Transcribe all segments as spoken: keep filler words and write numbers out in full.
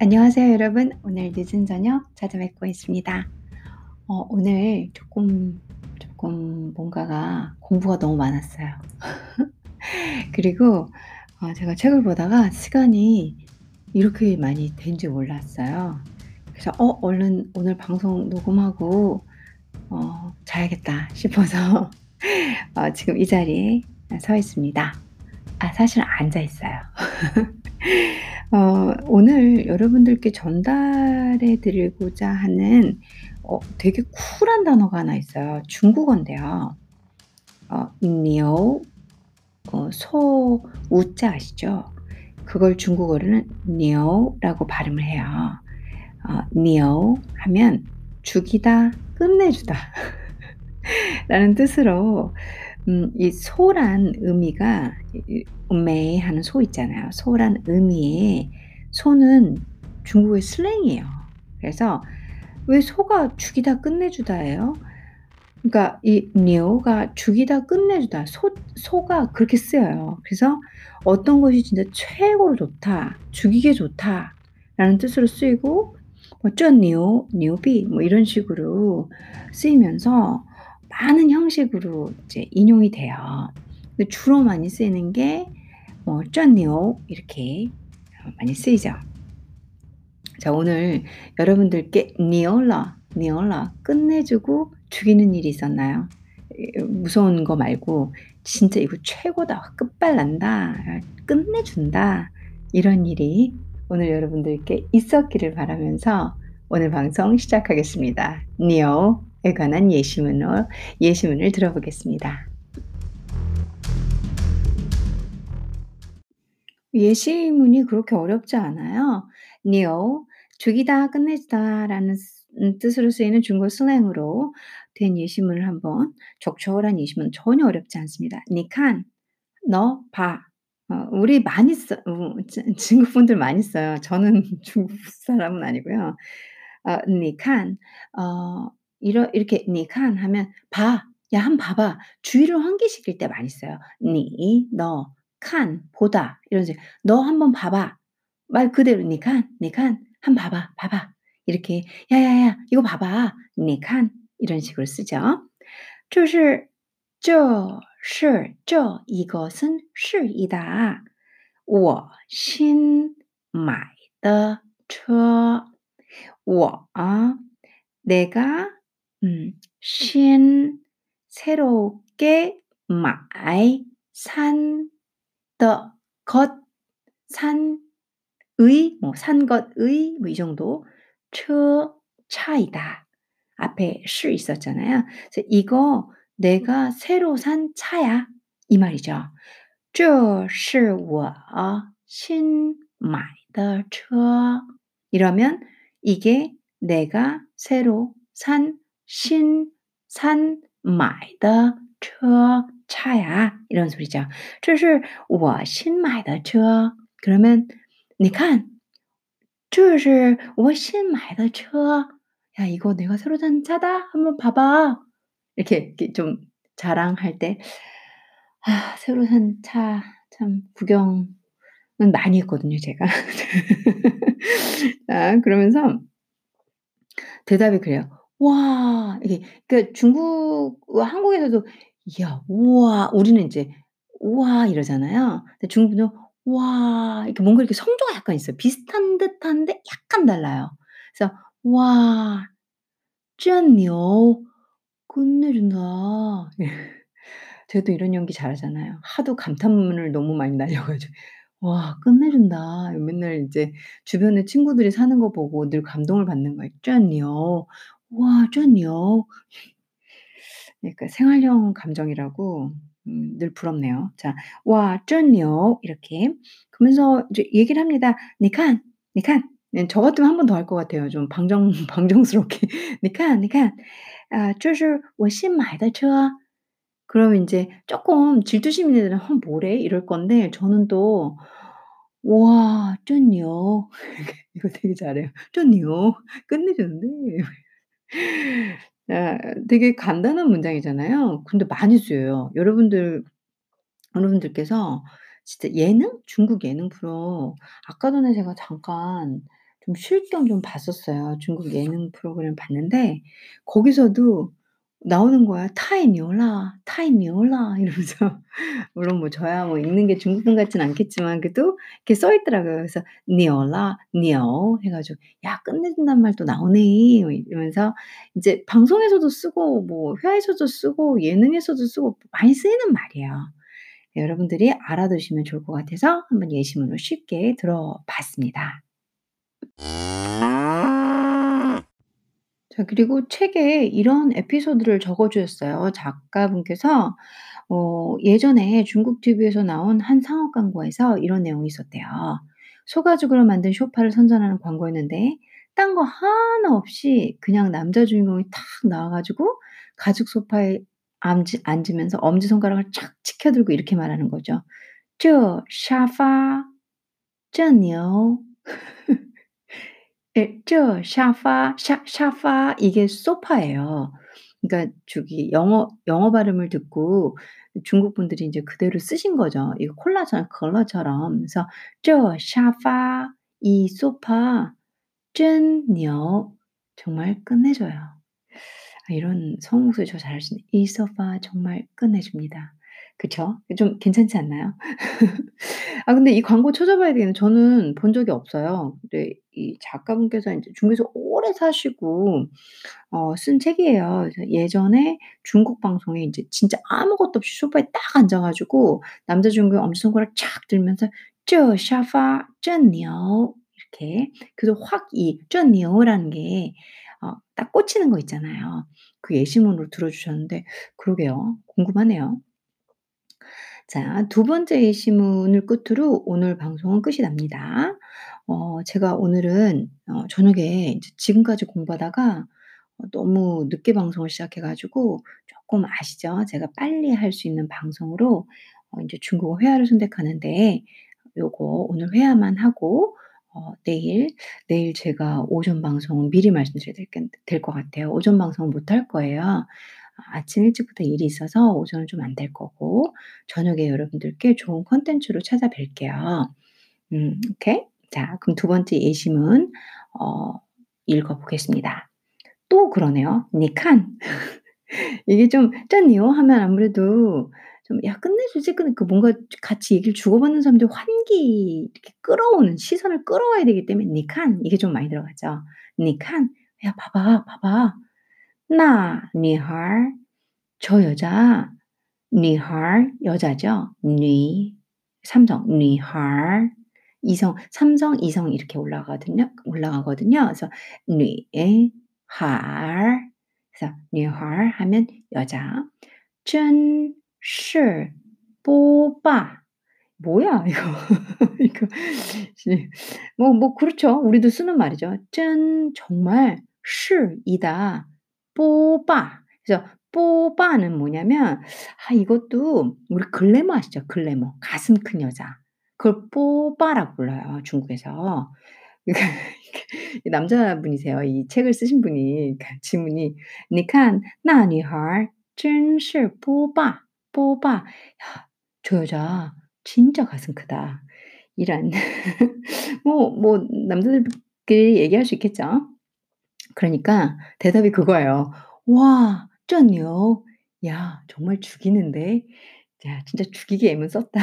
안녕하세요, 여러분. 오늘 늦은 저녁 찾아뵙고 있습니다. 어, 오늘 조금, 조금 뭔가가 공부가 너무 많았어요. 그리고 어, 제가 책을 보다가 시간이 이렇게 많이 된 줄 몰랐어요. 그래서 어, 얼른 오늘 방송 녹음하고 어, 자야겠다 싶어서 어, 지금 이 자리에 서 있습니다. 아, 사실 앉아 있어요. 어, 오늘 여러분들께 전달해 드리고자 하는 어, 되게 쿨한 단어가 하나 있어요. 중국어인데요. 어, 니오, 어, 소, 우자 아시죠? 그걸 중국어로는 니오라고 발음을 해요. 어, 니오 하면 죽이다, 끝내주다 라는 뜻으로 음, 이 소란 의미가 음메이 하는 소 있잖아요. 소란 의미의 소는 중국의 슬랭이에요. 그래서 왜 소가 죽이다 끝내주다예요? 그러니까 이 니오가 죽이다 끝내주다, 소, 소가 그렇게 쓰여요. 그래서 어떤 것이 진짜 최고로 좋다, 죽이게 좋다 라는 뜻으로 쓰이고 어쩐 니오, 니오비 뭐 이런 식으로 쓰이면서 많은 형식으로 이제 인용이 돼요. 근데 주로 많이 쓰이는 게 뭐 쩐니오 이렇게 많이 쓰이죠. 자, 오늘 여러분들께 니올라, 니올라 끝내주고 죽이는 일이 있었나요? 무서운 거 말고 진짜 이거 최고다, 끝발난다, 끝내준다 이런 일이 오늘 여러분들께 있었기를 바라면서 오늘 방송 시작하겠습니다. 니오 에 관한 예시문을, 예시문을 들어보겠습니다. 예시문이 그렇게 어렵지 않아요. 니오, 죽이다, 끝내주다 라는 뜻으로 쓰이는 중국어 슬랭으로 된 예시문을 한번, 적절한 예시문 전혀 어렵지 않습니다. 니칸, 너, 봐. 어, 우리 많이 써, 어, 중국분들 많이 써요. 저는 중국 사람은 아니고요. 어, 니칸, 어, 이러, 이렇게 니칸 하면 봐, 야 한번 봐봐. 주의를 환기시킬 때 많이 써요. 니, 너, 칸, 보다 이런 식으로 너 한번 봐봐. 말 그대로 니칸, 니칸 한번 봐봐, 봐봐. 이렇게 야야야 이거 봐봐. 니칸 이런 식으로 쓰죠. 这是这是这 이것은 是이다. 我新买的车我 내가 음, 신, 새롭게, 마이, 산, 더, 것, 산, 의, 뭐, 산, 것, 의, 뭐, 이 정도. 차, 차이다. 앞에 시 있었잖아요. 그래서 이거 내가 새로 산 차야. 이 말이죠. 这是我新买的车 이러면 이게 내가 새로 산, 신, 산, 마이더, 차, 차야. 이런 소리죠. 这是我新买的车 그러면 你看这是我新买的车 야, 이거 내가 새로 산 차다. 한번 봐봐. 이렇게, 이렇게 좀 자랑할 때 아, 새로 산 차 참 구경은 많이 했거든요, 제가. 자, 그러면서 대답이 그래요. 와, 이게, 그러니까 중국, 한국에서도, 야, 우와, 우리는 이제, 우와, 이러잖아요. 근데 중국분은, 와, 이렇게 뭔가 이렇게 성조가 약간 있어요. 비슷한 듯한데 약간 달라요. 그래서, 와, 쩐요, 끝내준다. 저도 이런 연기 잘하잖아요. 하도 감탄문을 너무 많이 날려가지고. 와, 끝내준다. 맨날 이제 주변에 친구들이 사는 거 보고 늘 감동을 받는 거예요. 쩐요. 와, 쩐요. 그러니까 생활형 감정이라고 음, 늘 부럽네요. 자, 와, 쩐요. 이렇게. 그러면서 이제 얘기를 합니다. 니칸, 니칸. 저 같으면 한 번 더 할 것 같아요. 좀 방정, 방정스럽게. 니칸, 니칸. 아, 这是我新买的车 그러면 이제 조금 질투심이 되는 한 뭐래? 이럴 건데 저는 또 와, 쩐요. 이거 되게 잘해요. 쩐요. 끝내주는데. 아, 되게 간단한 문장이잖아요. 근데 많이 쓰여요. 여러분들, 여러분들께서 진짜 예능? 중국 예능 프로. 아까 전에 제가 잠깐 좀 쉴 겸 좀 봤었어요. 중국 예능 프로그램 봤는데 거기서도 나오는 거야. "太牛了, 太牛了" 이러면서 물론 뭐 저야 뭐 읽는 게 중국분 같진 않겠지만 그래도 이렇게 써 있더라고요. 그래서 "牛了, 牛" 해 가지고 "야 끝내준단 말 또 나오네." 뭐 이러면서 인제 방송에서도 쓰고 뭐 회화에서도 쓰고 예능에서도 쓰고 많이 쓰이는 말이에요. 네 여러분들이 알아두시면 좋을 것 같아서 한번 예시문으로 쉽게 들어 봤습니다. 자 그리고 책에 이런 에피소드를 적어 주셨어요. 작가분께서 어 예전에 중국 TV에서 나온 한 상업 광고에서 이런 내용이 있었대요. 소가죽으로 만든 소파를 선전하는 광고였는데 딴 거 하나 없이 그냥 남자 주인공이 탁 나와 가지고 가죽 소파에 암지 앉으면서 엄지손가락을 착 치켜 들고 이렇게 말하는 거죠. "这 沙发, 这 牛" 예. "这 沙发, 沙 沙发" 이게 소파예요. 그러니까 저기 영어 영어 발음을 듣고 중국 분들이 인제 그대로 쓰신 거죠. 이거 콜라처럼 컬러처럼. 그래서 "这 沙发" 이 소파 "真 牛" 정말 끝내줘요. 아 이런 성우 목소리 저 잘할 수 있는 이 소파 정말 끝내줍니다. 그쵸? 좀 괜찮지 않나요? 아 근데 이 광고 찾아봐야 되겠네요. 저는 본 적이 없어요. 근데 이 작가분께서 인제 중국에서 오래 사시고 어 쓴 책이에요. 그래서 예전에 중국 방송에 인제 진짜 아무것도 없이 소파에 딱 앉아 가지고 남자 주인공이 엄지손가락 착 들면서 "这 沙发, 这 牛" 이렇게 그래서 확 이 "这 牛"라는 게 어 딱 꽂히는 거 있잖아요. 그 예시문으로 들어 주셨는데 그러게요. 궁금하네요. 자, 두 번째 예시문을 끝으로 오늘 방송은 끝이 납니다. 어 제가 오늘은 어 저녁에 인제 지금까지 공부하다가 어 너무 늦게 방송을 시작해 가지고 쪼끔 아시죠? 제가 빨리 할 수 있는 방송으로 어 인제 중국어 회화를 선택하는데 요거 오늘 회화만 하고 어 내일, 내일 제가 오전 방송은 미리 말씀드려야 될 겐 될 것 같아요. 오전 방송은 못 할 거예요. 아침 일찍부터 일이 있어서 오전은 좀 안 될 거고 저녁에 여러분들께 좋은 콘텐츠로 찾아뵐게요. 음 오케이? 자 그럼 두 번째 예시문 어 읽어 보겠습니다. 또 그러네요. "你看" 이게 좀 "这 牛" 하면 아무래도 좀 "야 끝내주지." 근데 그 뭔가 같이 얘기를 주고받는 사람들 환기 이렇게 끌어오는 시선을 끌어와야 되기 때문에 "你看" 이게 좀 많이 들어가죠. "你看" "야 봐봐, 봐봐." "那 女孩" "저 여자." "女孩" 여자죠. "女" 삼성 "女孩" 이성 삼성 이성 이렇게 올라가거든요. 올라가거든요. 그래서 "女孩" 그래서 "女孩" 하면 여자. "真是 뽑아" 뭐야 이거. 이거 씨 뭐 뭐 그렇죠. 우리도 쓰는 말이죠. "真" 정말 "是" "이다." "뽑아" 그래서 "뽑아"는 뭐냐면 아 이것도 우리 글래머 아시죠? 글래머. 가슴 큰 여자. 그걸 "뽑아"라고 불러요 중국에서. 그러니까 이게 남자분이세요. 이 책을 쓰신 분이. 그러니까 지문이 "你看 那 女孩 真是 뽑아, 뽑아" "야 저 여자 진짜 가슴 크다." 이런 뭐 뭐 남자들끼리 얘기할 수 있겠죠. 그러니까 대답이 그거예요. "와, 这 牛" "야 정말 죽이는데." "야 진짜 죽이게 애문 썼다."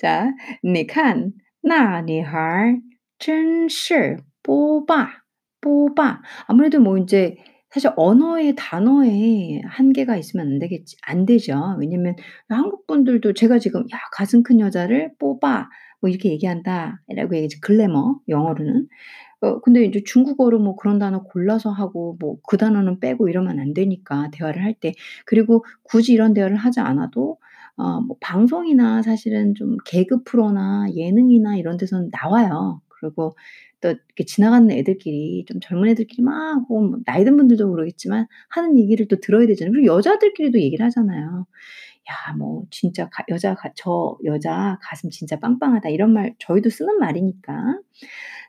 자 "你看 那 女孩 真是 뽑아, 뽑아" 아무래도 뭐 인제 사실 언어의 단어에 한계가 있으면 안 되겠지 안 되죠. 왜냐면 한국 분들도 제가 지금 "야 가슴 큰 여자를 뽑아" 뭐 이렇게 얘기한다라고 얘기하지 글래머 영어로는. 어 근데 인제 중국어로 뭐 그런 단어 골라서 하고 뭐 그 단어는 빼고 이러면 안 되니까 대화를 할 때. 그리고 굳이 이런 대화를 하지 않아도 어 뭐 방송이나 사실은 좀 개그 프로나 예능이나 이런 데서는 나와요. 그리고 또 이렇게 지나가는 애들끼리 좀 젊은 애들끼리 막 혹은 뭐 나이 든 분들도 그러겠지만 하는 얘기를 또 들어야 되잖아요. 그리고 여자들끼리도 얘기를 하잖아요. "야 뭐 진짜 가 여자 가 저 여자 가슴 진짜 빵빵하다." 이런 말 저희도 쓰는 말이니까.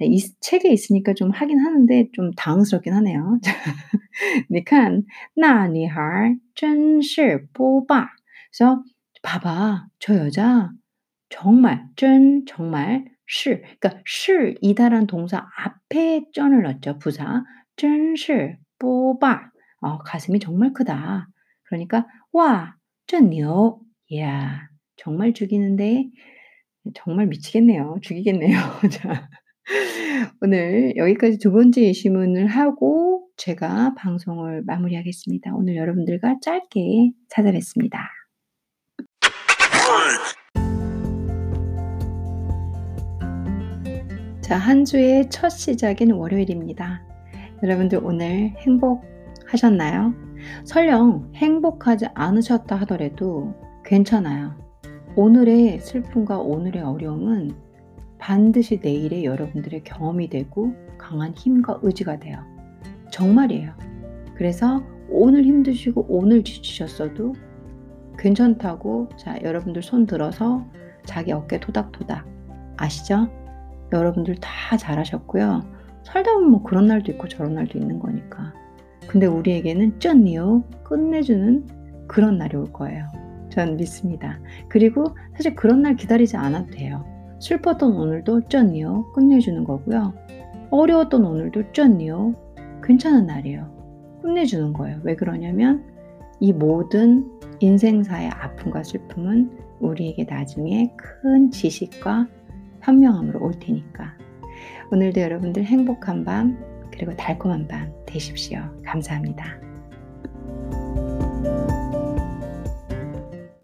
네 이 책에 있으니까 좀 하긴 하는데 좀 당황스럽긴 하네요. 자 "你看 那 女孩 真是 뽑아" 그래서 "봐봐 저 여자 정말" "真" 정말 시, 그러니까 시이다란 동사 앞에 쩐을 넣었죠. 부사. 쩐시, 뽑아. 어, 가슴이 정말 크다. 그러니까 와, 쩐요. 이야, 정말 죽이는데 정말 미치겠네요. 죽이겠네요. 자, 오늘 여기까지 두 번째 예시문을 하고 제가 방송을 마무리하겠습니다. 오늘 여러분들과 짧게 찾아뵙습니다. 자, 한 주의 첫 시작인 월요일입니다. 여러분들 오늘 행복하셨나요? 설령 행복하지 않으셨다 하더라도 괜찮아요. 오늘의 슬픔과 오늘의 어려움은 반드시 내일의 여러분들의 경험이 되고 강한 힘과 의지가 돼요. 정말이에요. 그래서 오늘 힘드시고 오늘 지치셨어도 괜찮다고, 자, 여러분들 손 들어서 자기 어깨 토닥토닥. 아시죠? 여러분들 다 잘하셨고요. 살다 보면 뭐 그런 날도 있고 저런 날도 있는 거니까. 근데 우리에게는 쩐이요, 끝내주는 그런 날이 올 거예요. 전 믿습니다. 그리고 사실 그런 날 기다리지 않아도 돼요. 슬펐던 오늘도 쩐이요, 끝내주는 거고요. 어려웠던 오늘도 쩐이요, 괜찮은 날이에요. 끝내주는 거예요. 왜 그러냐면 이 모든 인생사의 아픔과 슬픔은 우리에게 나중에 큰 지식과 현명함으로 올 테니까. 오늘도 여러분들 행복한 밤, 그리고 달콤한 밤 되십시오. 감사합니다.